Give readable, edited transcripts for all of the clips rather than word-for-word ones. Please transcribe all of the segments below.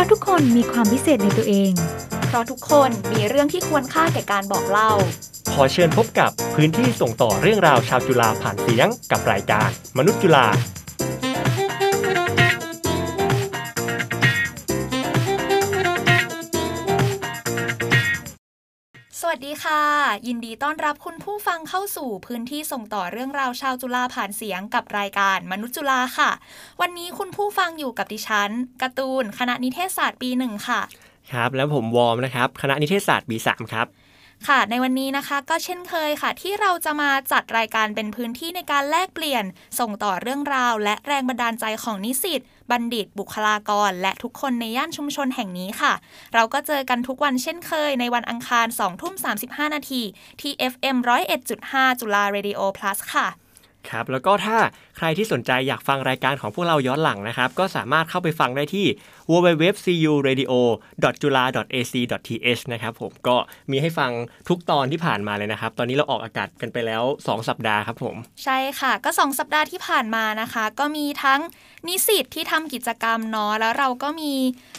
ราะทุกคนมีความพิเศษในตัวเองเพราะทุกคนมีเรื่องที่ควรค่าแก่การบอกเล่าขอเชิญพบกับพื้นที่ส่งต่อเรื่องราวชาวจุฬาผ่านเสียงกับรายการมนุษย์จุฬาสวัสดีค่ะยินดีต้อนรับคุณผู้ฟังเข้าสู่พื้นที่ส่งต่อเรื่องราวชาวจุฬาผ่านเสียงกับรายการมนุษย์จุฬาค่ะวันนี้คุณผู้ฟังอยู่กับดิฉันการ์ตูนคณะนิเทศศาสตร์ปี1ค่ะครับแล้วผมวอร์มนะครับคณะนิเทศศาสตร์ปี3ครับค่ะในวันนี้นะคะก็เช่นเคยค่ะที่เราจะมาจัดรายการเป็นพื้นที่ในการแลกเปลี่ยนส่งต่อเรื่องราวและแรงบันดาลใจของนิสิตบัณฑิตบุคลากรและทุกคนในย่านชุมชนแห่งนี้ค่ะเราก็เจอกันทุกวันเช่นเคยในวันอังคาร 20:35 นที่ FM 101.5 จุฬา Radio Plus ค่ะครับแล้วก็ถ้าใครที่สนใจอยากฟังรายการของพวกเราย้อนหลังนะครับก็สามารถเข้าไปฟังได้ที่ www.curadio.jula.ac.th นะครับผมก็มีให้ฟังทุกตอนที่ผ่านมาเลยนะครับตอนนี้เราออกอากาศกันไปแล้ว2สัปดาห์ครับผมใช่ค่ะก็2สัปดาห์ที่ผ่านมานะคะก็มีทั้งนิสิตที่ทำกิจกรรมเนาะแล้วเราก็มี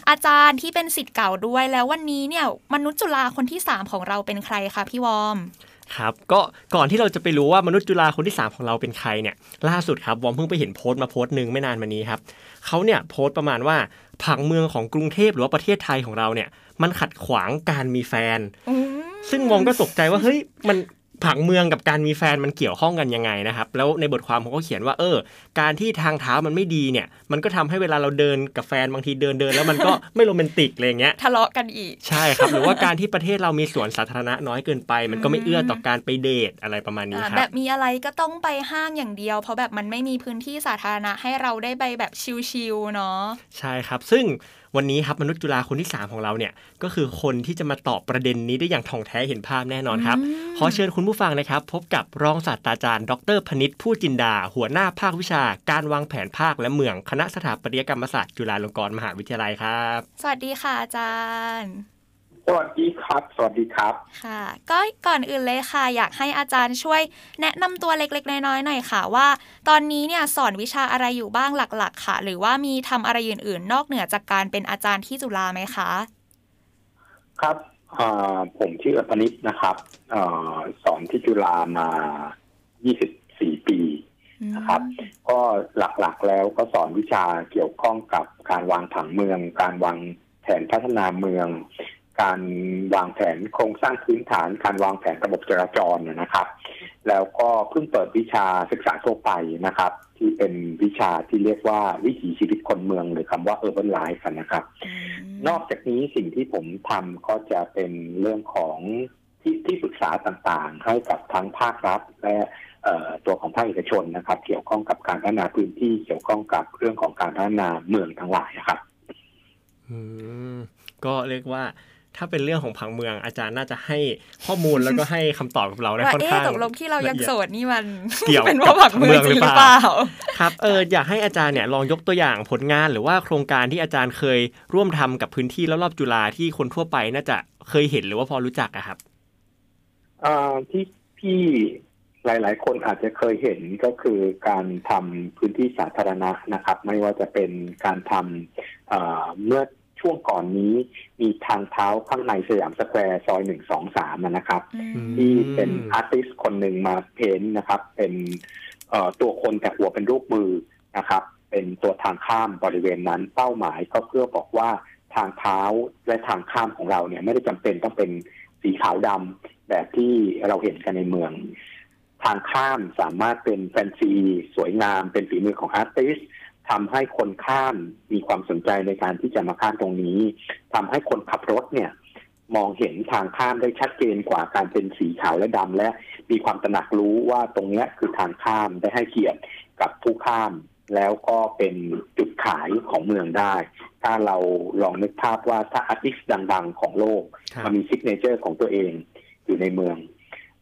อาจารย์ที่เป็นศิษย์เก่าด้วยแล้ววันนี้เนี่ยมนุษย์จุฬาคนที่3ของเราเป็นใครคะพี่วอมครับก็ก่อนที่เราจะไปรู้ว่ามนุษย์จุฬาคนที่3ของเราเป็นใครเนี่ยล่าสุดครับวอมเพิ่งไปเห็นโพสต์มาโพสต์นึงไม่นานมานี้ครับเขาเนี่ยโพสต์ประมาณว่าผังเมืองของกรุงเทพหรือว่าประเทศไทยของเราเนี่ยมันขัดขวางการมีแฟนซึ่งวอมก็ตกใจว่าเฮ้ยมันผังเมืองกับการมีแฟนมันเกี่ยวข้องกันยังไงนะครับแล้วในบทความเขาก็เขียนว่าการที่ทางเท้ามันไม่ดีเนี่ยมันก็ทำให้เวลาเราเดินกับแฟนบางทีเดินแล้วมันก็ไม่โรแมนติกอะไรเงี้ยทะเลาะกันอีกใช่ครับหรือว่าการที่ประเทศเรามีสวนสาธารณะน้อยเกินไปมันก็ไม่เอื้อต่อการไปเดทอะไรประมาณนี้ครับแบบมีอะไรก็ต้องไปห้างอย่างเดียวเพราะแบบมันไม่มีพื้นที่สาธารณะให้เราได้ไปแบบชิลๆเนาะใช่ครับซึ่งวันนี้ครับมนุษย์จุฬาคนที่3ของเราเนี่ยก็คือคนที่จะมาตอบประเด็นนี้ได้อย่างท่องแท้เห็นภาพแน่นอนครับขอเชิญคุณผู้ฟังนะครับพบกับรองศาสตราจารย์ดร.พนิษฐ์ผู้จินดาหัวหน้าภาควิชาการวางแผนภาคและเมืองคณะสถาปัตยกรรมศาสตร์จุฬาลงกรณ์มหาวิทยาลัยครับสวัสดีค่ะอาจารย์สวัสดีครับสวัสดีครับค่ะก็ก่อนอื่นเลยค่ะอยากให้อาจารย์ช่วยแนะนำตัวเล็กๆน้อยๆหน่อยค่ะว่าตอนนี้เนี่ยสอนวิชาอะไรอยู่บ้างหลักๆค่ะหรือว่ามีทำอะไรอื่นๆนอกเหนือจากการเป็นอาจารย์ที่จุฬาไหมคะครับผมชื่อพนิษฐ์นะครับสอนที่จุฬามา24ปีนะครับก็หลักๆแล้วก็สอนวิชาเกี่ยวข้องกับการวางผังเมืองการวางแผนพัฒนาเมืองการวางแผนโครงสร้างพื้นฐานการวางแผนระบบจราจรนะครับแล้วก็เพิ่งเปิดวิชาศึกษาทั่วไปนะครับที่เป็นวิชาที่เรียกว่าวิถีชีวิตคนเมืองหรือคำว่า Urban Life นะครับนอกจากนี้สิ่งที่ผมทำก็จะเป็นเรื่องของที่ปรึกษาต่างๆให้กับทั้งภาครัฐและตัวของภาคเอกชนนะครับเกี่ยวข้องกับการพัฒนาพื้นที่เกี่ยวข้องกับเรื่องของการพัฒนาเมืองทั้งหลายนะครับก็เรียกว่าถ้าเป็นเรื่องของผังเมืองอาจารย์น่าจะให้ข้อมูลแล้วก็ให้คำตอบกับเราได้ค่อนข้างตกลงที่เรายังโสดนี่มันเป็นว่าผังเมืองหรือเปล่าครับอยากให้อาจารย์เนี่ยลองยกตัวอย่างผลงานหรือว่าโครงการที่อาจารย์เคยร่วมทำกับพื้นที่รอบๆจุฬาที่คนทั่วไปน่าจะเคยเห็นหรือว่าพอรู้จักอะครับที่พี่หลายๆคนอาจจะเคยเห็นก็คือการทำพื้นที่สาธารณะนะครับไม่ว่าจะเป็นการทำเมื่อช่วงก่อนนี้มีทางเท้าข้างในสยามสแควร์ซอย1-2-3นะครับที่เป็นอาร์ติสต์คนหนึ่งมาเพ้นท์นะครับเป็นตัวคนแต่หัวเป็นรูปมือนะครับเป็นตัวทางข้ามบริเวณนั้นเป้าหมายก็เพื่อบอกว่าทางเท้าและทางข้ามของเราเนี่ยไม่ได้จำเป็นต้องเป็นสีขาวดำแบบที่เราเห็นกันในเมืองทางข้ามสามารถเป็นแฟนซีสวยงามเป็นฝีมือของอาร์ติสต์ทำให้คนข้ามมีความสนใจในการที่จะมาข้ามตรงนี้ทำให้คนขับรถเนี่ยมองเห็นทางข้ามได้ชัดเจนกว่าการเป็นสีขาวและดำและมีความตระหนักรู้ว่าตรงนี้คือทางข้ามได้ให้เกียรติกับผู้ข้ามแล้วก็เป็นจุดขายของเมืองได้ถ้าเราลองนึกภาพว่าถ้าอาร์ติสต์ดังๆของโลกมันมีซิกเนเจอร์ของตัวเองอยู่ในเมือง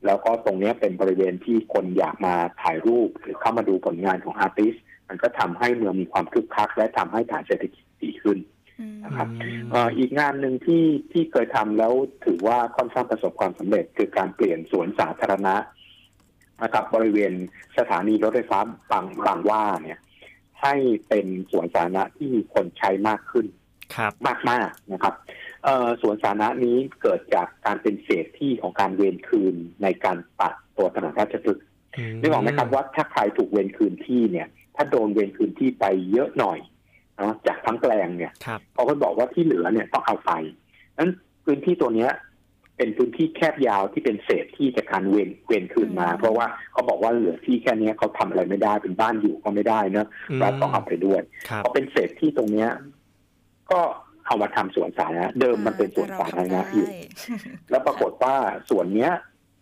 แล้วก็ตรงนี้เป็นบริเวณที่คนอยากมาถ่ายรูปหรือเข้ามาดูผลงานของอาร์ติสต์มันก็ทำให้เมืองมีความคึกคักและทำให้ฐานเศรษฐกิจดีขึ้นนะครับอีกงานหนึ่งที่เคยทำแล้วถือว่าค่อนข้างประสบความสำเร็จคือการเปลี่ยนสวนสาธารณะนะครับบริเวณสถานีรถไฟฟ้าบางหว่าเนี่ยให้เป็นสวนสาธารณะที่คนใช้มากขึ้น มากๆนะครับสวนสาธารณะนี้เกิดจากการเป็นเศษที่ของการเวรคืนในการตัดตัวถนนราชพฤกษ์นี่บอกนะครับว่าถ้าใครถูกเวรคืนที่เนี่ยถ้าโดนเวรคืนที่ไปเยอะหน่อยนะจากทั้งแปลงเนี่ยเขาก็บอกว่าที่เหลือเนี่ยต้องเอาไปนั้นพื้นที่ตัวเนี้ยเป็นพื้นที่แคบยาวที่เป็นเศษที่จากการเวรคืนมาเพราะว่าเขาบอกว่าเหลือที่แค่นี้เขาทำอะไรไม่ได้เป็นบ้านอยู่ก็ไม่ได้นะเราต้องเอาไปด้วยเพราะเป็นเศษที่ตรงเนี้ยก็เอามาทำสวนสาธารณะเดิมมันเป็นสวนสาธารณะอยู่แล้วปรากฏว่าสวนเนี้ย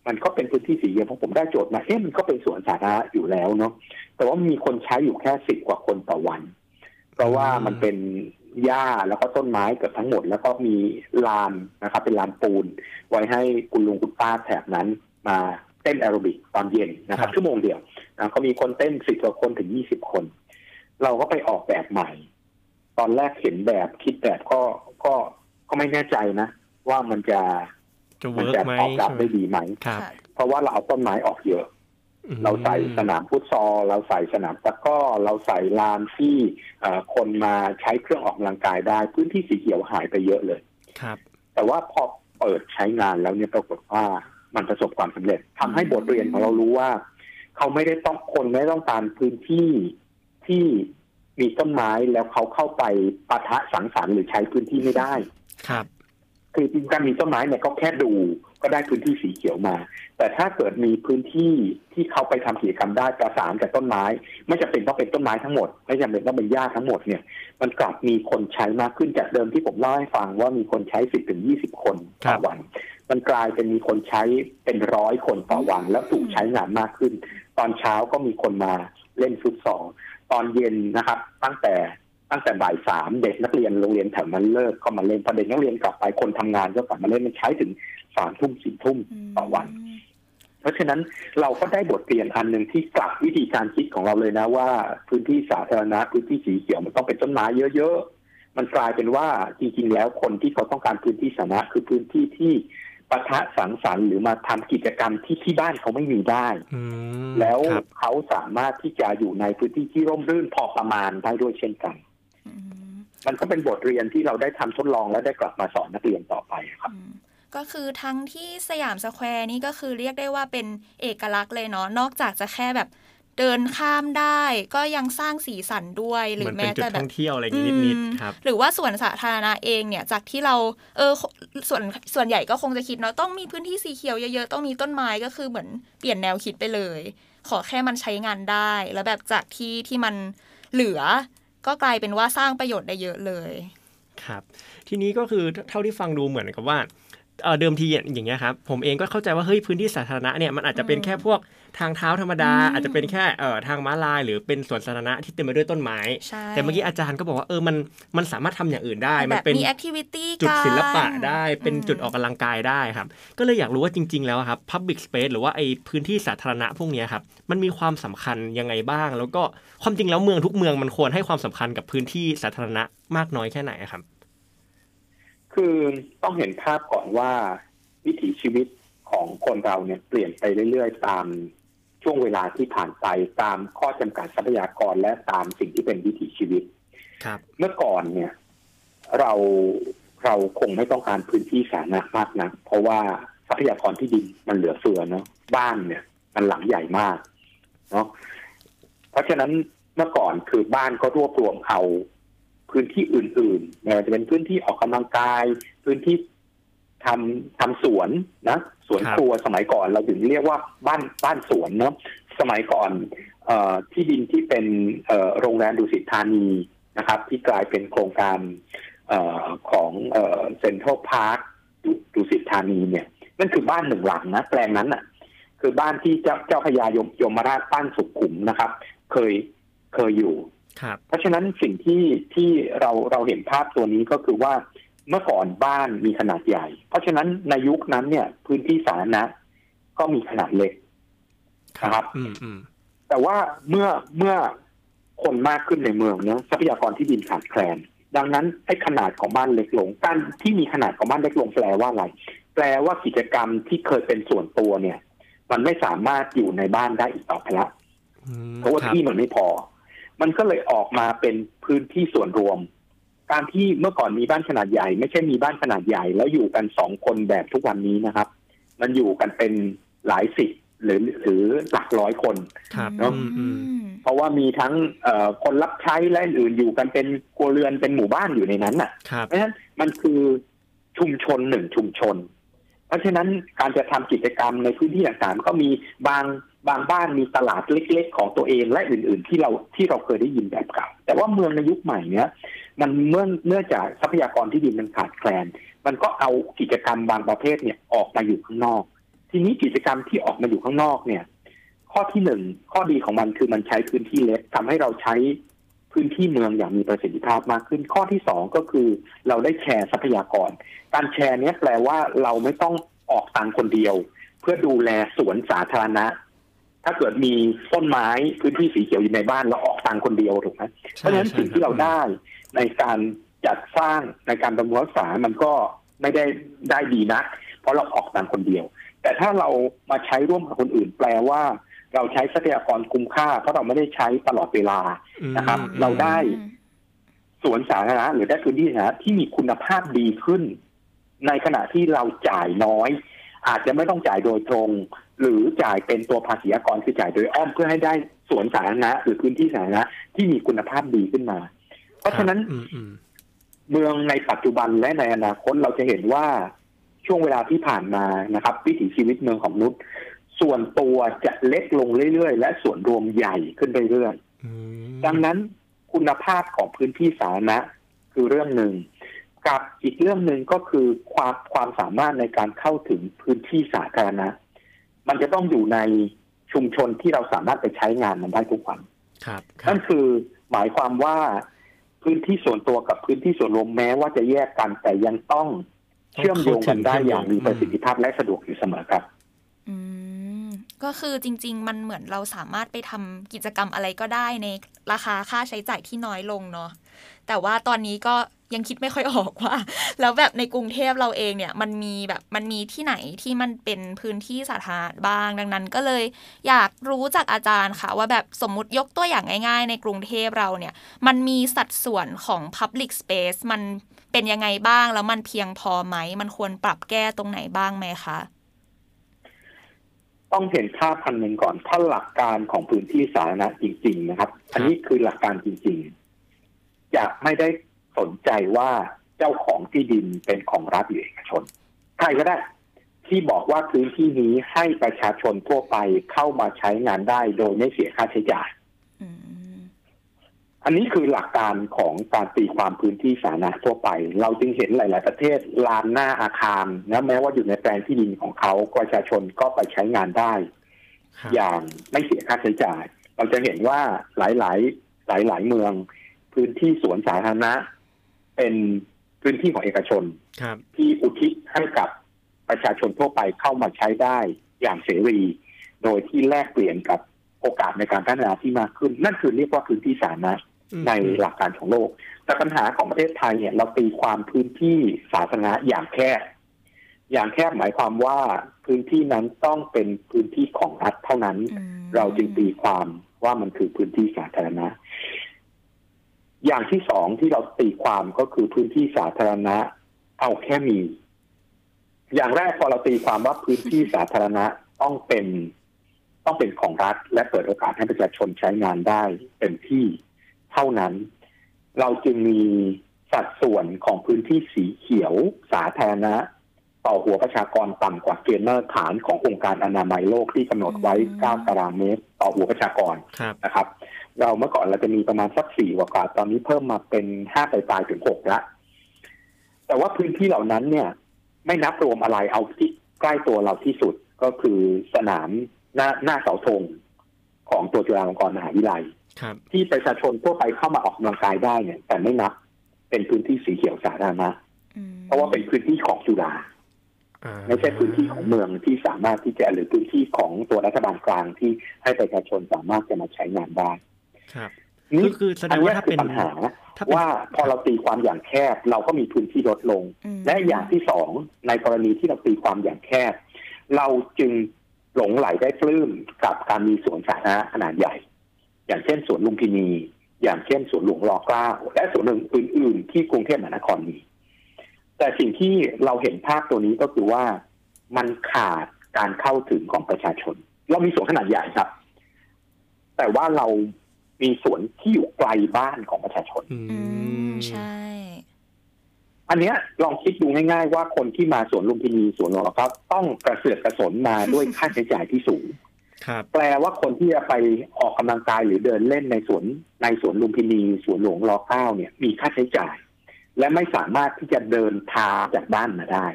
มันก็เป็นพื้นที่สีเขียวเพราะผมได้โจทย์มามันก็เป็นสวนสาธารณะอยู่แล้วเนาะแต่ว่ามีคนใช้อยู่แค่10 กว่าคนต่อวันเพราะว่ามันเป็นหญ้าแล้วก็ต้นไม้เกือบทั้งหมดแล้วก็มีลานนะครับเป็นลานปูนไว้ให้คุณลุงคุณป้าแถบนั้นมาเต้นแอโรบิกตอนเย็นนะครับชั่วโมงเดียวนะก็มีคนเต้น10 กว่าคนถึง 20 คนเราก็ไปออกแบบใหม่ตอนแรกเห็นแบบคิดแบบก็ไม่แน่ใจนะว่ามันจะตอบรับได้ดีไหมเพราะว่าเราเอาต้นไม้ออกเยอะเราใส่สนามฟุตซอลเราใส่สนามตะกร้อเราใส่ลานที่คนมาใช้เครื่องออกกำลังกายได้พื้นที่สีเขียวหายไปเยอะเลยครับแต่ว่าพอเปิดใช้งานแล้วเนี่ยปรากฏว่ามันประสบความสำเร็จทำให้บทเรียนของเรารู้ว่าเขาไม่ได้ต้องคนไม่ต้องการพื้นที่ที่มีต้นไม้แล้วเขาเข้าไปปะทะสังสรรค์หรือใช้พื้นที่ไม่ได้ครับคือการมีต้นไม้เนี่ยก็แค่ดูก็ได้พื้นที่สีเขียวมาแต่ถ้าเกิดมีพื้นที่ที่เขาไปทำกิจกรรมได้ประสานกับต้นไม้ไม่จำเป็นต้องเป็นต้นไม้ทั้งหมดไม่จำเป็นต้องเป็นหญ้าทั้งหมดเนี่ยมันกลับมีคนใช้มากขึ้นจากเดิมที่ผมเล่าให้ฟังว่ามีคนใช้10 ถึง 20 คนต่อวันมันกลายเป็นมีคนใช้เป็น100 คนต่อวันแล้วถูกใช้งานมากขึ้นตอนเช้าก็มีคนมาเล่นฟุตซอลตอนเย็นนะครับตั้งแต่บ่าย 3เด็กนักเรียนโรงเรียนแถวนั้นเลิกก็มาเล่นพอเด็กนักเรียนกลับไปคนทำงานก็กลับมาเล่นมันใช้ถึง 3 ทุ่ม 4 ทุ่มต่อวันเพราะฉะนั้นเราก็ได้บทเรียนอันหนึ่งที่กลับวิธีการคิดของเราเลยนะว่าพื้นที่สาธารณะพื้นที่สีเขียวมันต้องเป็นต้นไม้เยอะๆมันกลายเป็นว่าจริงๆแล้วคนที่เขาต้องการพื้นที่สาธารณะคือพื้นที่ที่ปะทะสังสรรค์หรือมาทำกิจกรรมที่บ้านเขาไม่มีได้แล้วเขาสามารถที่จะอยู่ในพื้นที่ที่ร่มรื่นพอประมาณได้ด้วยเช่นกันมันก็เป็นบทเรียนที่เราได้ทำทดลองและได้กลับมาสอนนักเรียนต่อไปครับก็คือทั้งที่สยามสแควร์นี่ก็คือเรียกได้ว่าเป็นเอกลักษณ์เลยเนาะนอกจากจะแค่แบบเดินข้ามได้ก็ยังสร้างสีสันด้วยหรือแม้แต่แบบท่องเที่ยวอะไรนิดๆครับหรือว่าสวนสาธารณะเองเนี่ยจากที่เราส่วนใหญ่ก็คงจะคิดเนาะต้องมีพื้นที่สีเขียวเยอะๆต้องมีต้นไม้ก็คือเหมือนเปลี่ยนแนวคิดไปเลยขอแค่มันใช้งานได้แล้วแบบจากที่มันเหลือก็กลายเป็นว่าสร้างประโยชน์ได้เยอะเลยครับทีนี้ก็คือเท่าที่ฟังดูเหมือนกับว่าเดิมทีอย่างเงี้ยครับผมเองก็เข้าใจว่าเฮ้ยพื้นที่สาธารณะเนี่ยมันอาจจะเป็นแค่พวกทางเท้าธรรมดาอาจจะเป็นแค่ทางม้าลายหรือเป็นสวนสาธารณะที่เต็มไปด้วยต้นไม้แต่เมื่อกี้อาจารย์ก็บอกว่ามันสามารถทำอย่างอื่นได้มันเป็นจุดศิลปะได้เป็นจุดออกกำลังกายได้ครับก็เลยอยากรู้ว่าจริงๆแล้วครับ Public Space หรือว่าไอพื้นที่สาธารณะพวกนี้ครับมันมีความสำคัญยังไงบ้างแล้วก็ความจริงแล้วเมืองทุกเมืองมันควรให้ความสำคัญกับพื้นที่สาธารณะมากน้อยแค่ไหนครับคือต้องเห็นภาพก่อนว่าวิถีชีวิตของคนเราเนี่ยเปลี่ยนไปเรื่อยๆตามช่วงเวลาที่ผ่านไปตามข้อจำกัดทรัพยากรและตามสิ่งที่เป็นวิถีชีวิตครับเมื่อก่อนเนี่ยเราคงไม่ต้องการพื้นที่สาธารณะมากนักเพราะว่าทรัพยากรที่ดินมันเหลือเฟือเนาะบ้านเนี่ยมันหลังใหญ่มากเนาะเพราะฉะนั้นเมื่อก่อนคือบ้านก็รวบรวมเอาพื้นที่อื่นๆเนี่ยจะเป็นพื้นที่ออกกำลังกายพื้นที่ทำสวนนะสวนครัวสมัยก่อนเราถึงเรียกว่าบ้านสวนเนาะสมัยก่อนที่ดินที่เป็นโรงแรมดุสิตธานีนะครับที่กลายเป็นโครงการของเซ็นทรัลพาร์คดุสิตธานีเนี่ยนั่นคือบ้านหนึ่งหลังนะแปลงนั้นน่ะคือบ้านที่เจ้าพญายมราชปั้นสุขุมนะครับเคยอยู่เพราะฉะนั้นสิ่งที่เราเห็นภาพตัวนี้ก็คือว่าเมื่อก่อนบ้านมีขนาดใหญ่เพราะฉะนั้นในยุคนั้นเนี่ยพื้นที่สาธารณะก็มีขนาดเล็กนะครับแต่ว่าเมื่อคนมากขึ้นในเมืองเนาะทรัพยากรที่ดินขาดแคลนดังนั้นไอ้ขนาดของบ้านเล็กลงการที่มีขนาดของบ้านเล็กลงแปลว่าอะไรแปลว่ากิจกรรมที่เคยเป็นส่วนตัวเนี่ยมันไม่สามารถอยู่ในบ้านได้อีกต่อไปแล้วเพราะว่าที่มันไม่พอมันก็เลยออกมาเป็นพื้นที่ส่วนรวม การที่เมื่อก่อนมีบ้านขนาดใหญ่ไม่ใช่มีบ้านขนาดใหญ่แล้วอยู่กันสองคนแบบทุกวันนี้นะครับมันอยู่กันเป็นหลายสิบหรือหลักร้อยคนเนาะเพราะว่ามีทั้งคนรับใช้และอื่นอยู่กันเป็นครัวเรือนเป็นหมู่บ้านอยู่ในนั้นน่ะเพราะฉะนั้นมันคือชุมชนหนึ่งชุมชนเพราะฉะนั้นการจะทำกิจกรรมในพื้นที่ต่างๆก็มีบางบ้านมีตลาดเล็กๆของตัวเองและอื่นๆที่เราเคยได้ยินแบบเก่าแต่ว่าเมืองในยุคใหม่เนี้ยมันเนื่องจากทรัพยากรที่ดินมันขาดแคลนมันก็เอากิจกรรมบางประเภทเนี่ยออกมาอยู่ข้างนอกทีนี้กิจกรรมที่ออกมาอยู่ข้างนอกเนี่ยข้อที่หนึ่งข้อดีของมันคือมันใช้พื้นที่เล็กทำให้เราใช้พื้นที่เมืองอย่างมีประสิทธิภาพมากขึ้นข้อที่สองก็คือเราได้แชร์ทรัพยากรการแชร์นี้แปลว่าเราไม่ต้องออกตังค์คนเดียวเพื่อดูแลสวนสาธารณะถ้าเกิดมีต้นไม้พื้นที่สีเขียวอยู่ในบ้านเราออกตังค์คนเดียวถูกไหมเพราะฉะนั้นสิ่งที่เราได้ในการจัดสร้างในการบำรุงรักษามันก็ไม่ได้ดีนะเพราะเราออกตังค์คนเดียวแต่ถ้าเรามาใช้ร่วมกับคนอื่นแปลว่าเราใช้ทรัพยากรคุ้มค่าเพราะเราไม่ได้ใช้ตลอดเวลานะครับเราได้สวนสาธารณะหรือได้พื้นที่สาธารณะที่มีคุณภาพดีขึ้นในขณะที่เราจ่ายน้อยอาจจะไม่ต้องจ่ายโดยตรงหรือจ่ายเป็นตัวภาษีอากรคือจ่ายโดยอ้อมเพื่อให้ได้สวนสาธารณะหรือพื้นที่สาธารณะที่มีคุณภาพดีขึ้นมาเพราะฉะนั้นเมืองในปัจจุบันและในอนาคตเราจะเห็นว่าช่วงเวลาที่ผ่านมานะครับวิถีชีวิตเมืองของมนุษย์ส่วนตัวจะเล็กลงเรื่อยๆและส่วนรวมใหญ่ขึ้นเรื่อยๆดังนั้นคุณภาพของพื้นที่สาธารณะคือเรื่องหนึ่งกับอีกเรื่องหนึ่งก็คือความสามารถในการเข้าถึงพื้นที่สาธารณะมันจะต้องอยู่ในชุมชนที่เราสามารถไปใช้งานมันได้ทุกวันนั่นคือหมายความว่าพื้นที่ส่วนตัวกับพื้นที่ส่วนรวมแม้ว่าจะแยกกันแต่ยังต้องเชื่อมโยงกันได้อย่างมีประสิทธิภาพและสะดวกอยู่เสมอครับก็คือจริงๆมันเหมือนเราสามารถไปทำกิจกรรมอะไรก็ได้ในราคาค่าใช้จ่ายที่น้อยลงเนาะแต่ว่าตอนนี้ก็ยังคิดไม่ค่อยออกว่าแล้วแบบในกรุงเทพเราเองเนี่ยมันมีที่ไหนที่มันเป็นพื้นที่สาธารณะบ้างดังนั้นก็เลยอยากรู้จากอาจารย์ค่ะว่าแบบสมมุติยกตัวอย่างง่ายๆในกรุงเทพเราเนี่ยมันมีสัดส่วนของ Public Space มันเป็นยังไงบ้างแล้วมันเพียงพอไหมมันควรปรับแก้ตรงไหนบ้างไหมคะต้องเห็นภาพอันหนึ่งก่อนถ้าหลักการของพื้นที่สาธารณะจริงๆนะครับอันนี้คือหลักการจริงๆจะไม่ได้สนใจว่าเจ้าของที่ดินเป็นของรัฐหรือเอกชนใครก็ได้ที่บอกว่าพื้นที่นี้ให้ประชาชนทั่วไปเข้ามาใช้งานได้โดยไม่เสียค่าใช้จ่ายอันนี้คือหลักการของการตีความพื้นที่สาธารณะทั่วไปเราจึงเห็นหลายๆประเทศลานหน้าอาคารนะแม้ว่าอยู่ในแปลงที่ดินของเขาประชาชนก็ไปใช้งานได้อย่างไม่เสียค่าใช้จ่ายเราจะเห็นว่าหลายเมืองพื้นที่สวนสาธารณะเป็นพื้นที่ของเอกชนที่อุทิศให้กับประชาชนทั่วไปเข้ามาใช้ได้อย่างเสรีโดยที่แลกเปลี่ยนกับโอกาสในการพัฒนาที่มากขึ้นนั่นคือเรียกว่าพื้นที่สาธารณะในหลักการของโลกแต่ปัญหาของประเทศไทยเนี่ยเราตีความพื้นที่สาธารณะอย่างแคบหมายความว่าพื้นที่นั้นต้องเป็นพื้นที่ของรัฐเท่านั้นเราจึงตีความว่ามันคือพื้นที่สาธารณะอย่างที่สองที่เราตีความก็คือพื้นที่สาธารณะเอาแค่มีอย่างแรกพอเราตีความว่าพื้นที่สาธารณะต้องเป็นของรัฐและเปิดโอกาสให้ประชาชนใช้งานได้เต็มที่เท่านั้นเราจึงมีสัดส่วนของพื้นที่สีเขียวสาธารณะต่อหัวประชากรต่ำกว่าเกณฑ์มาตรฐานขององค์การอนามัยโลกที่กำหนดไว้9ตารางเมตรต่อหัวประชากรนะครับเราเมื่อก่อนเราจะมีประมาณสัก4กว่าตอนนี้เพิ่มมาเป็น5ปลายๆถึง6ละแต่ว่าพื้นที่เหล่านั้นเนี่ยไม่นับรวมอะไรเอาที่ใกล้ตัวเราที่สุดก็คือสนามหน้าเสาธงของตัวจุฬาลงกรณ์มหาวิทยาลัยที่ประชาชนทั่วไปเข้ามาออกกำลังกายได้เนี่ยแต่ไม่นับเป็นพื้นที่สีเขียวสาธารณะเพราะว่าเป็นพื้นที่ของจุฬาไม่ใช่พื้นที่ของเมืองที่สามารถที่จะหรือพื้นที่ของตัวรัฐบาลกลางที่ให้ประชาชนสามารถจะมาใช้งานได้นี่คือแสดงว่าถ้าเป็นปัญหาว่าพอเราตีความอย่างแคบเราก็มีพื้นที่ลดลงและอย่างที่สองในกรณีที่เราตีความอย่างแคบเราจึงหลงไหลได้ปลื้มกับการมีสวนสาธารณะขนาดใหญ่อย่างเช่นสวนลุมพินี อย่างเช่นสวนหลวงร9และสวนหนึ่งอื่นๆที่กรุงเทพมหานครมีแต่สิ่งที่เราเห็นภาพตัวนี้ก็คือว่ามันขาดการเข้าถึงของประชาชนเรามีสวนขนาดใหญ่ครับแต่ว่าเรามีสวนที่อยู่ไกลบ้านของประชาชนใช่อันเนี้ยลองคิดดูง่ายๆว่าคนที่มาสวนลุมพินีสวนหลวงครับต้องกระเสือกกระสนมาด้วยค่าใช้จ่ายที่สูงแปลว่าคนที่จะไปออกกำลังกายหรือเดินเล่นในสวนลุมพินีสวนหลวงร9เนี่ยมีค่าใช้จ่ายและไม่สามารถที่จะเดินทางจากบ้านมาได้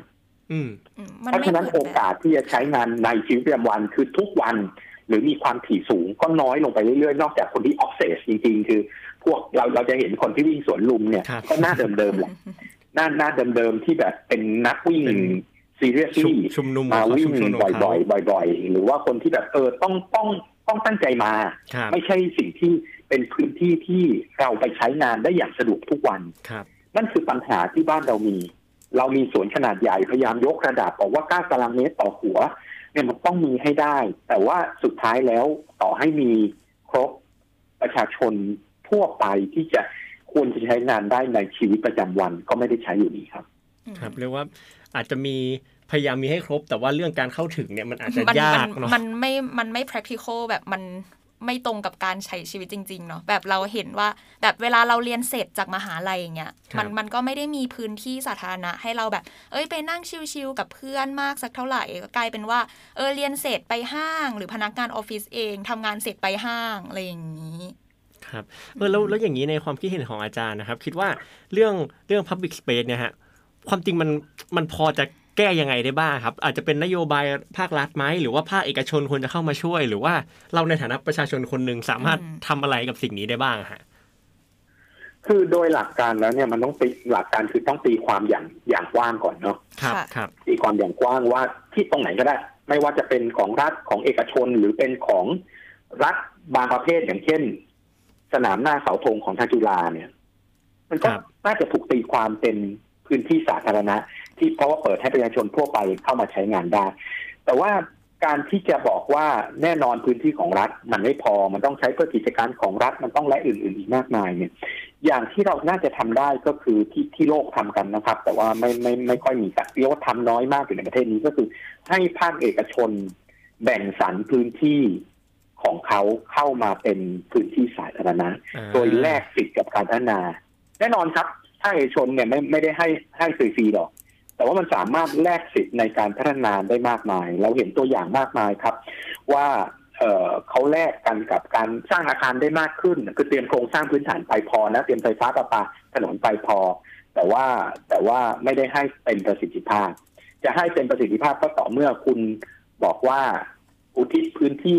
เพราะฉะนั้นโอกาสที่จะใช้งานในชีวิตประจำวันคือทุกวันหรือมีความถี่สูงก็น้อยลงไปเรื่อยๆนอกจากคนที่ออกเซสจริงๆคือพวกเราจะเห็นคนที่วิ่งสวนลุมเนี่ยก็หน้าเดิมๆแหละหน้าเดิมๆที่แบบเป็นนักวิ่งซีเรียสที่มาวิ่งบ่อยๆหรือว่าคนที่แบบต้องตั้งใจมาไม่ใช่สิ่งที่เป็นพื้นที่ที่เราไปใช้งานได้อย่างสะดวกทุกวันนั่นคือปัญหาที่บ้านเรามีสวนขนาดใหญ่พยายามยกระดับบอกว่า9ตารางเมตรต่อหัวเนี่ยมันต้องมีให้ได้แต่ว่าสุดท้ายแล้วต่อให้มีครบประชาชนทั่วไปที่จะควรจะใช้งานได้ในชีวิตประจำวันก็ไม่ได้ใช้อยู่ดีครับครับเรียกว่าอาจจะมีพยายามมีให้ครบแต่ว่าเรื่องการเข้าถึงเนี่ยมันอาจจะยากเนาะมันไม่ practical แบบมันไม่ตรงกับการใช้ชีวิตจริงๆเนาะแบบเราเห็นว่าแบบเวลาเราเรียนเสร็จจากมหาลัยอย่างเงี้ยมันก็ไม่ได้มีพื้นที่สาธารณะให้เราแบบไปนั่งชิลๆกับเพื่อนมากสักเท่าไหร่ก็กลายเป็นว่าเรียนเสร็จไปห้างหรือพนักงานออฟฟิศเองทำงานเสร็จไปห้างอะไรอย่างนี้ครับแล้วอย่างนี้ในความคิดเห็นของอาจารย์นะครับคิดว่าเรื่อง public space เนี่ยฮะความจริงมันพอจะแก้ยังไงได้บ้างครับอาจจะเป็นนโยบายภาครัฐไหมหรือว่าภาคเอกชนควรจะเข้ามาช่วยหรือว่าเราในฐานะประชาชนคนหนึ่งสามารถทำอะไรกับสิ่งนี้ได้บ้างฮะคือโดยหลักการแล้วเนี่ยมันต้องตีหลักการคือต้องตีความอย่างกว้างก่อนเนาะครับตีความอย่างกว้างว่าที่ตรงไหนก็ได้ไม่ว่าจะเป็นของรัฐของเอกชนหรือเป็นของรัฐบางประเภทอย่างเช่นสนามหน้าเสาธงของทางจุฬาเนี่ยมันก็น่าจะถูกตีความเป็นพื้นที่สาธารณะที่เพราะว่าเปิดให้ประชาชนทั่วไปเข้ามาใช้งานได้แต่ว่าการที่จะบอกว่าแน่นอนพื้นที่ของรัฐมันไม่พอมันต้องใช้เพื่อกิจการของรัฐมันต้องและอื่นๆอีกมากมายเนี่ยอย่างที่เราน่าจะทำได้ก็คือที่โลกทำกันนะครับแต่ว่าไม่ค่อยมีการที่ว่าทำน้อยมากอยู่ในประเทศนี้ก็คือให้ภาคเอกชนแบ่งสรรพื้นที่ของเขาเข้ามาเป็นพื้นที่สาธารณะโดยแลกสิทธิ์กับการพัฒนาแน่นอนครับภาคเอกชนเนี่ยไม่ได้ให้ฟรีๆหรอกแต่ว่ามันสามารถแลกสิทธิ์ในการพัฒนาได้มากมายเราเห็นตัวอย่างมากมายครับว่าเขาแลกกันกับการสร้างอาคารได้มากขึ้นคือเตรียมโครงสร้างพื้นฐานไปพอนะเตรียมไฟฟ้าประปาถนนไปพอแต่ว่าไม่ได้ให้เป็นประสิทธิภาพจะให้เป็นประสิทธิภาพก็ต่อเมื่อคุณบอกว่าอุทิศพื้นที่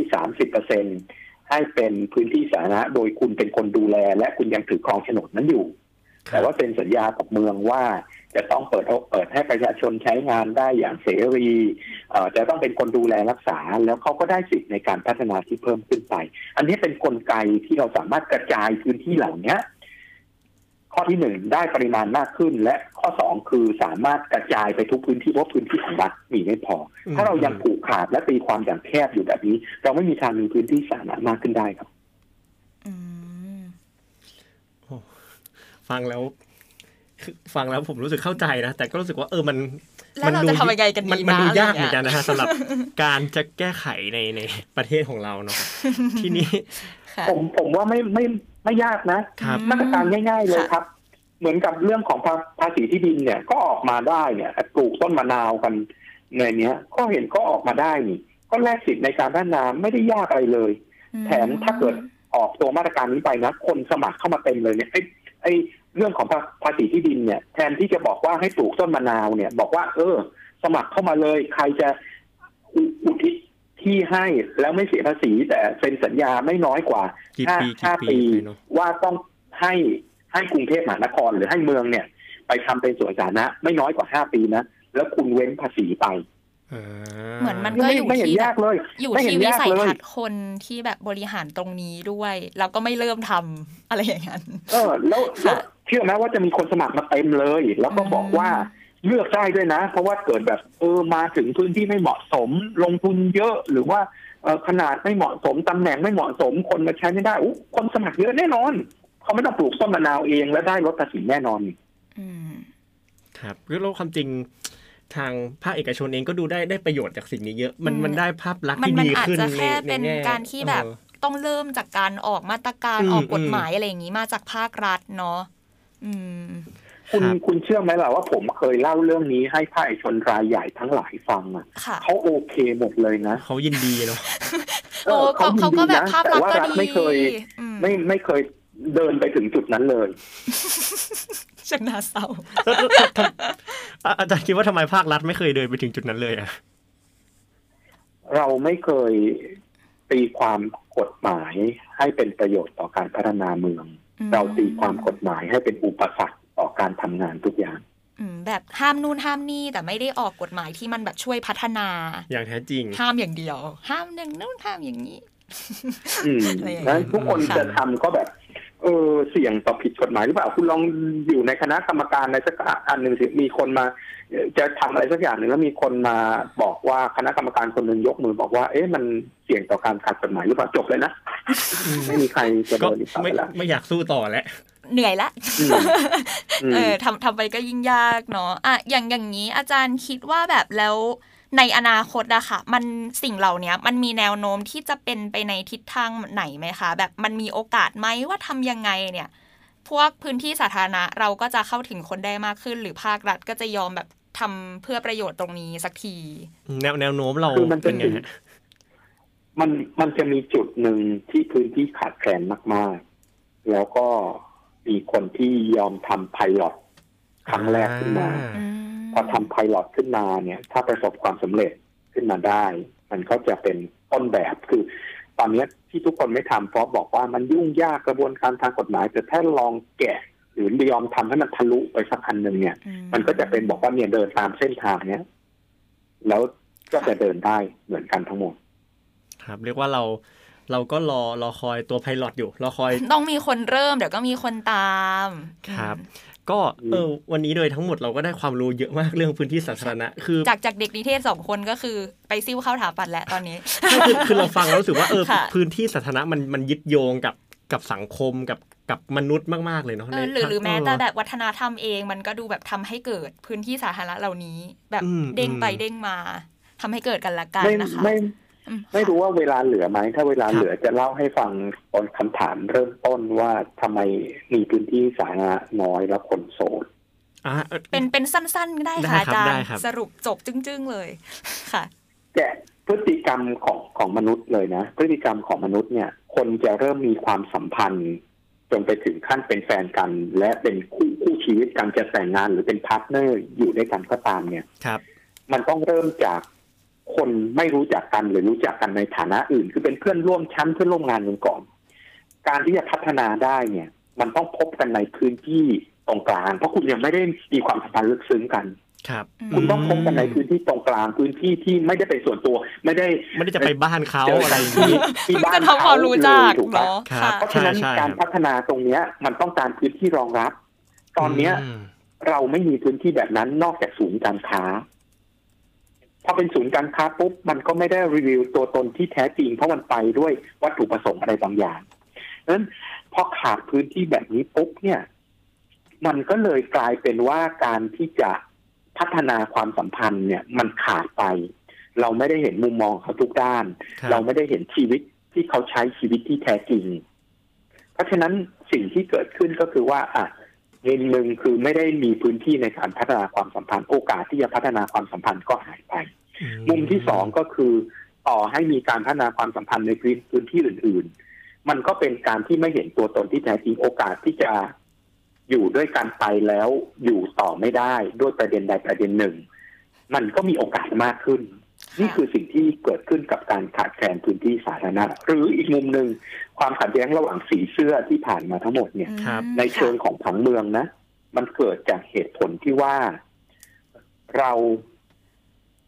30% ให้เป็นพื้นที่สาธารณะโดยคุณเป็นคนดูแลและคุณยังถือครองโฉนดนั้นอยู่แต่ว่าเป็นสัญญากับเมืองว่าจะต้องเปิดให้ประชาชนใช้งานได้อย่างเสรีจะต้องเป็นคนดูแลรักษาแล้วเขาก็ได้สิทธิ์ในการพัฒนาที่เพิ่มขึ้นไปอันนี้เป็นกลไกที่เราสามารถกระจายพื้นที่เหล่านี้ข้อที่หนึ่งได้ปริมาณมากขึ้นและข้อสองคือสามารถกระจายไปทุกพื้นที่เพราะพื้นที่ของรัฐมีไม่พอถ้าเรายังผูกขาดและตีความอย่างแคบอยู่แบบนี้เราไม่มีทางมีพื้นที่สาธารณะมากขึ้นได้ครับฟังแล้วผมรู้สึกเข้าใจนะแต่ก็รู้สึกว่ามันดูยากเหมือนกันนะฮะสำหรับการจะแก้ไขในประเทศของเราเนาะทีนี้ผมว่าไม่ยากนะมาตรการง่ายๆเลยครับเหมือนกับเรื่องของภาษีที่ดินเนี่ยก็ออกมาได้เนี่ยปลูกต้นมะนาวกันในเนี้ยก็เห็นก็ออกมาได้นี่ก็แลกสิทธิ์ในการพัฒนาไม่ได้ยากอะไรเลยแถมถ้าเกิดออกตัวมาตรการนี้ไปนะคนสมัครเข้ามาเต็มเลยเนี่ยไอเรื่องของภาษีที่ดินเนี่ยแทนที่จะบอกว่าให้ปลูกต้นมะนาวเนี่ยบอกว่าสมัครเข้ามาเลยใครจะอุทิศที่ให้แล้วไม่เสียภาษีแต่เซ็นสัญญาไม่น้อยกว่า5ปีว่าต้องให้กรุงเทพมหานครหรือให้เมืองเนี่ยไปทำเป็นสวนสาธารณะไม่น้อยกว่า5ปีนะแล้วคุณเว้นภาษีไปเหมือนมันก็อยู่ที่ยากเลยอยู่ที่วิสัยทัศน์คนที่แบบบริหารตรงนี้ด้วยแล้วก็ไม่เริ่มทำอะไรอย่างนั้นแล้วเชื่อไหมว่าจะมีคนสมัครมาเต็มเลยแล้วก็บอกว่าเลือกได้ด้วยนะเพราะว่าเกิดแบบมาถึงพื้นที่ไม่เหมาะสมลงทุนเยอะหรือว่าขนาดไม่เหมาะสมตำแหน่งไม่เหมาะสมคนมาใช้ไม่ได้คนสมัครเยอะแน่นอน เขาไม่ต้องปลูกต้นมะนาวเองและได้ลดภาษีแน่นอนครับแล้วความจริงทางภาคเอกชนเองก็ดูได้ประโยชน์จากสิ่งนี้เยอะมันได้ภาพลักษณ์ที่ดีขึ้นมันอาจจะแค่เป็นการที่แบบต้องเริ่มจากการออกมาตรการออกกฎหมายอะไรอย่างนี้มาจากภาครัฐเนาะคุณเชื่อไหมล่ะว่าผมเคยเล่าเรื่องนี้ให้ภาคเอกชนรายใหญ่ทั้งหลายฟังอ่ะเขาโอเคหมดเลยนะเขายินดีเนาะเขาก็แบบภาพลักษณ์ก็ดีไม่เคยเดินไปถึงจุดนั้นเลยฉันน่าเศร้าอาจารย์คิดว่าทำไมภาครัฐไม่เคยเดินไปถึงจุดนั้นเลยอ่ะเราไม่เคยตีความกฎหมายให้เป็นประโยชน์ต่อการพัฒนาเมืองเราตีความกฎหมายให้เป็นอุปสรรคต่อการทำงานทุกอย่างแบบห้ามนู่นห้ามนี่แต่ไม่ได้ออกกฎหมายที่มันแบบช่วยพัฒนาอย่างแท้จริงห้ามอย่างเดียวห้ามอย่างนู้นห้ามอย่างนี้แล้วทุกคนจะทำก็แบบเสี่ยงต่อผิดกฎหมายหรือเปล่าคุณลองอยู่ในคณะกรรมการในสักอันหนึ่งสิมีคนมาจะทำอะไรสักอย่างหนึ่งแล้วมีคนมาบอกว่าคณะกรรมการคนหนึ่งยกมือบอกว่าเอ๊ะมันเสี่ยงต่อการขัดกฎหมายหรือเปล่าจบเลยนะไม่มีใครจะโดนอีกแล้วไม่อยากสู้ต่อแล้วเหนื่อยละทำไปก็ยิ่งยากเนาะอ่ะอย่างนี้อาจารย์คิดว่าแบบแล้วในอนาคตอะค่ะมันสิ่งเหล่านี้มันมีแนวโน้มที่จะเป็นไปในทิศทางไหนไหมคะแบบมันมีโอกาสไหมว่าทำยังไงเนี่ยพวกพื้นที่สาธารณะเราก็จะเข้าถึงคนได้มากขึ้นหรือภาครัฐก็จะยอมแบบทำเพื่อประโยชน์ตรงนี้สักทีแนวโน้มเราเป็นไงมันจะมีจุดหนึ่งที่พื้นที่ขาดแคลนมากๆแล้วก็มีคนที่ยอมทำไพลอตครั้งแรกขึ้นมาพอทำไพลอตขึ้นมาเนี่ยถ้าประสบความสำเร็จขึ้นมาได้มันก็จะเป็นต้นแบบคือตอนนี้ที่ทุกคนไม่ทำเพราะบอกว่ามันยุ่งยากกระบวนการทางกฎหมายแต่ถ้าลองแกะหรือยอมทำให้มันทะลุไปสักอันหนึ่งเนี่ยมันก็จะเป็นบอกว่าเนี่ยเดินตามเส้นทางเนี้ยแล้วก็จะเดินได้เหมือนกันทั้งหมดครับเรียกว่าเราก็รอคอยตัวไพลอตอยู่รอคอยต้องมีคนเริ่มเดี๋ยวก็มีคนตามครับก็วันนี้โดยทั้งหมดเราก็ได้ความรู้เยอะมากเรื่องพื้นที่สาธารณะคือจากเด็กนิเทศ2คนก็คือไปซิ่วเข้าถาปัดแล้วตอนนี้คือเราฟังแล้วรู้สึกว่าพื้นที่สาธารณะมันยึดโยงกับสังคมกับมนุษย์มากๆเลยเนาะหรือแม้แต่แบบวัฒนธรรมเองมันก็ดูแบบทำให้เกิดพื้นที่สาธารณะเหล่านี้แบบเด้งไปเด้งมาทำให้เกิดกันละกันนะคะไม่รู้ว่าเวลาเหลือไหมถ้าเวลาเหลือจะเล่าให้ฟังตอนคำถามเริ่มต้นว่าทำไมมีพื้นที่สาธารณะน้อยและคนโสดเป็นสั้นๆได้ค่ะอาจารย์สรุปจบจึ้งๆเลยค่ะแกะพฤติกรรมของมนุษย์เลยนะพฤติกรรมของมนุษย์เนี่ยคนจะเริ่มมีความสัมพันธ์จนไปถึงขั้นเป็นแฟนกันและเป็นคู่ชีวิตกันจะแต่งงานหรือเป็นพาร์ทเนอร์อยู่ด้วยกันก็ตามเนี่ยมันต้องเริ่มจากคนไม่รู้จักกันหรือรู้จักกันในฐานะอื่นคือเป็นเพื่อนร่วมชั้นเพื่อนร่วมงานกันก่อนการที่จะพัฒนาได้เนี่ยมันต้องพบกันในพื้นที่ตรงกลางเพราะคุณยังไม่ได้มีความสัมพันธ์ลึกซึ้งกันครับคุณต้องพบกันในพื้นที่ตรงกลางพื้นที่ที่ไม่ได้เป็นส่วนตัวไม่ได้จะไปบ้านเขาอะไรที่บ้านเขารู้จักถูกไหมเพราะฉะนั้นการพัฒนาตรงนี้มันต้องการพื้นที่รองรับตอนนี้เราไม่มีพื้นที่แบบนั้นนอกจากศูนย์การค้าพอเป็นศูนย์การค้าปุ๊บมันก็ไม่ได้รีวิวตัวตนที่แท้จริงเพราะมันไปด้วยวัตถุประสงค์อะไรบางอย่างนั้นพอขาดพื้นที่แบบนี้ปุ๊บเนี่ยมันก็เลยกลายเป็นว่าการที่จะพัฒนาความสัมพันธ์เนี่ยมันขาดไปเราไม่ได้เห็นมุมมองเขาทุกด้านเราไม่ได้เห็นชีวิตที่เขาใช้ชีวิตที่แท้จริงเพราะฉะนั้นสิ่งที่เกิดขึ้นก็คือว่าอ่ะเรื่องหนึ่งคือไม่ได้มีพื้นที่ในการพัฒนาความสัมพันธ์โอกาสที่จะพัฒนาความสัมพันธ์ก็หายไปมุมที่สองก็คือต่อให้มีการพัฒนาความสัมพันธ์ในพื้นที่อื่นๆมันก็เป็นการที่ไม่เห็นตัวตนที่แท้จริงโอกาสที่จะอยู่ด้วยกันไปแล้วอยู่ต่อไม่ได้ด้วยประเด็นใดประเด็นหนึ่งมันก็มีโอกาสมากขึ้นนี่คือสิ่งที่เกิดขึ้นกับการขาดแคลนพื้นที่สาธารณะหรืออีกมุมหนึ่งความขัดแย้งระหว่างสีเสื้อที่ผ่านมาทั้งหมดเนี่ยในเชิงของผังเมืองนะมันเกิดจากเหตุผลที่ว่าเรา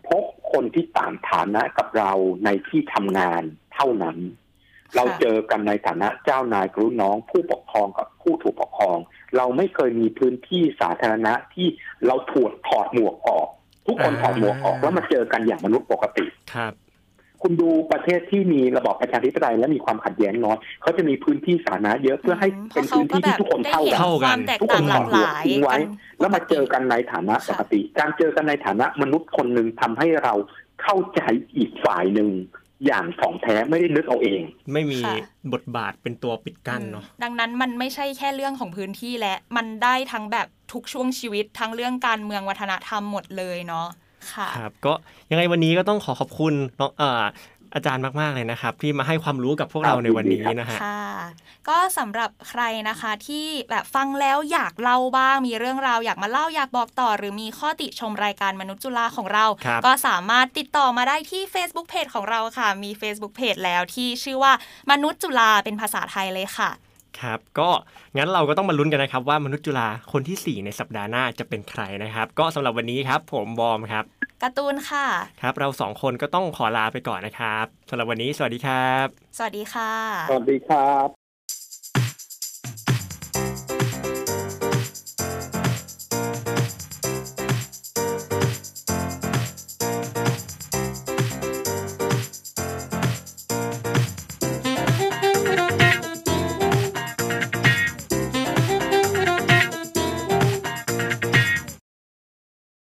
พบคนที่ต่างฐานะกับเราในที่ทำงานเท่านั้นเราเจอกันในฐานะเจ้านายรุ่นน้องผู้ปกครองกับผู้ถูกปกครองเราไม่เคยมีพื้นที่สาธารณะที่เราถอดหมวกออกทุกคนถอดหมวกออกแล้วมาเจอกันอย่างมนุษย์ปกติ คุณดูประเทศที่มีระบอบประชาธิปไตยและมีความขัดแย้งน้อยเขาจะมีพื้นที่สาธารณะเยอะเพื่อให้เป็นพื้นที่ที่ทุกคนเท่ากันทุกคนต่างหลายทิ้งไว้แล้วมาเจอกันในฐานะปกติการเจอกันในฐานะมนุษย์คนหนึ่งทำให้เราเข้าใจอีกฝ่ายหนึ่งอย่างของแท้ไม่ได้นึกเอาเองไม่มีบทบาทเป็นตัวปิดกั้นเนาะดังนั้นมันไม่ใช่แค่เรื่องของพื้นที่และมันได้ทั้งแบบทุกช่วงชีวิตทั้งเรื่องการเมืองวัฒนธรรมหมดเลยเนาะค่ะครับก็ยังไงวันนี้ก็ต้องขอขอบคุณน้องอาจารย์มากๆเลยนะครับที่มาให้ความรู้กับพวกเราในวันนี้นะฮะค่ะก็สำหรับใครนะคะที่แบบฟังแล้วอยากเล่าบ้างมีเรื่องราวอยากมาเล่าอยากบอกต่อหรือมีข้อติชมรายการมนุษย์จุฬาของเราก็สามารถติดต่อมาได้ที่ Facebook Page ของเราค่ะมี Facebook Page แล้วที่ชื่อว่ามนุษย์จุฬาเป็นภาษาไทยเลยค่ะครับก็งั้นเราก็ต้องมาลุ้นกันนะครับว่ามนุษย์จุฬาคนที่4ในสัปดาห์หน้าจะเป็นใครนะครับก็สำหรับวันนี้ครับผมบอมครับการ์ตูนค่ะครับเรา2คนก็ต้องขอลาไปก่อนนะครับสำหรับวันนี้สวัสดีครับสวัสดีค่ะสวัสดีครับ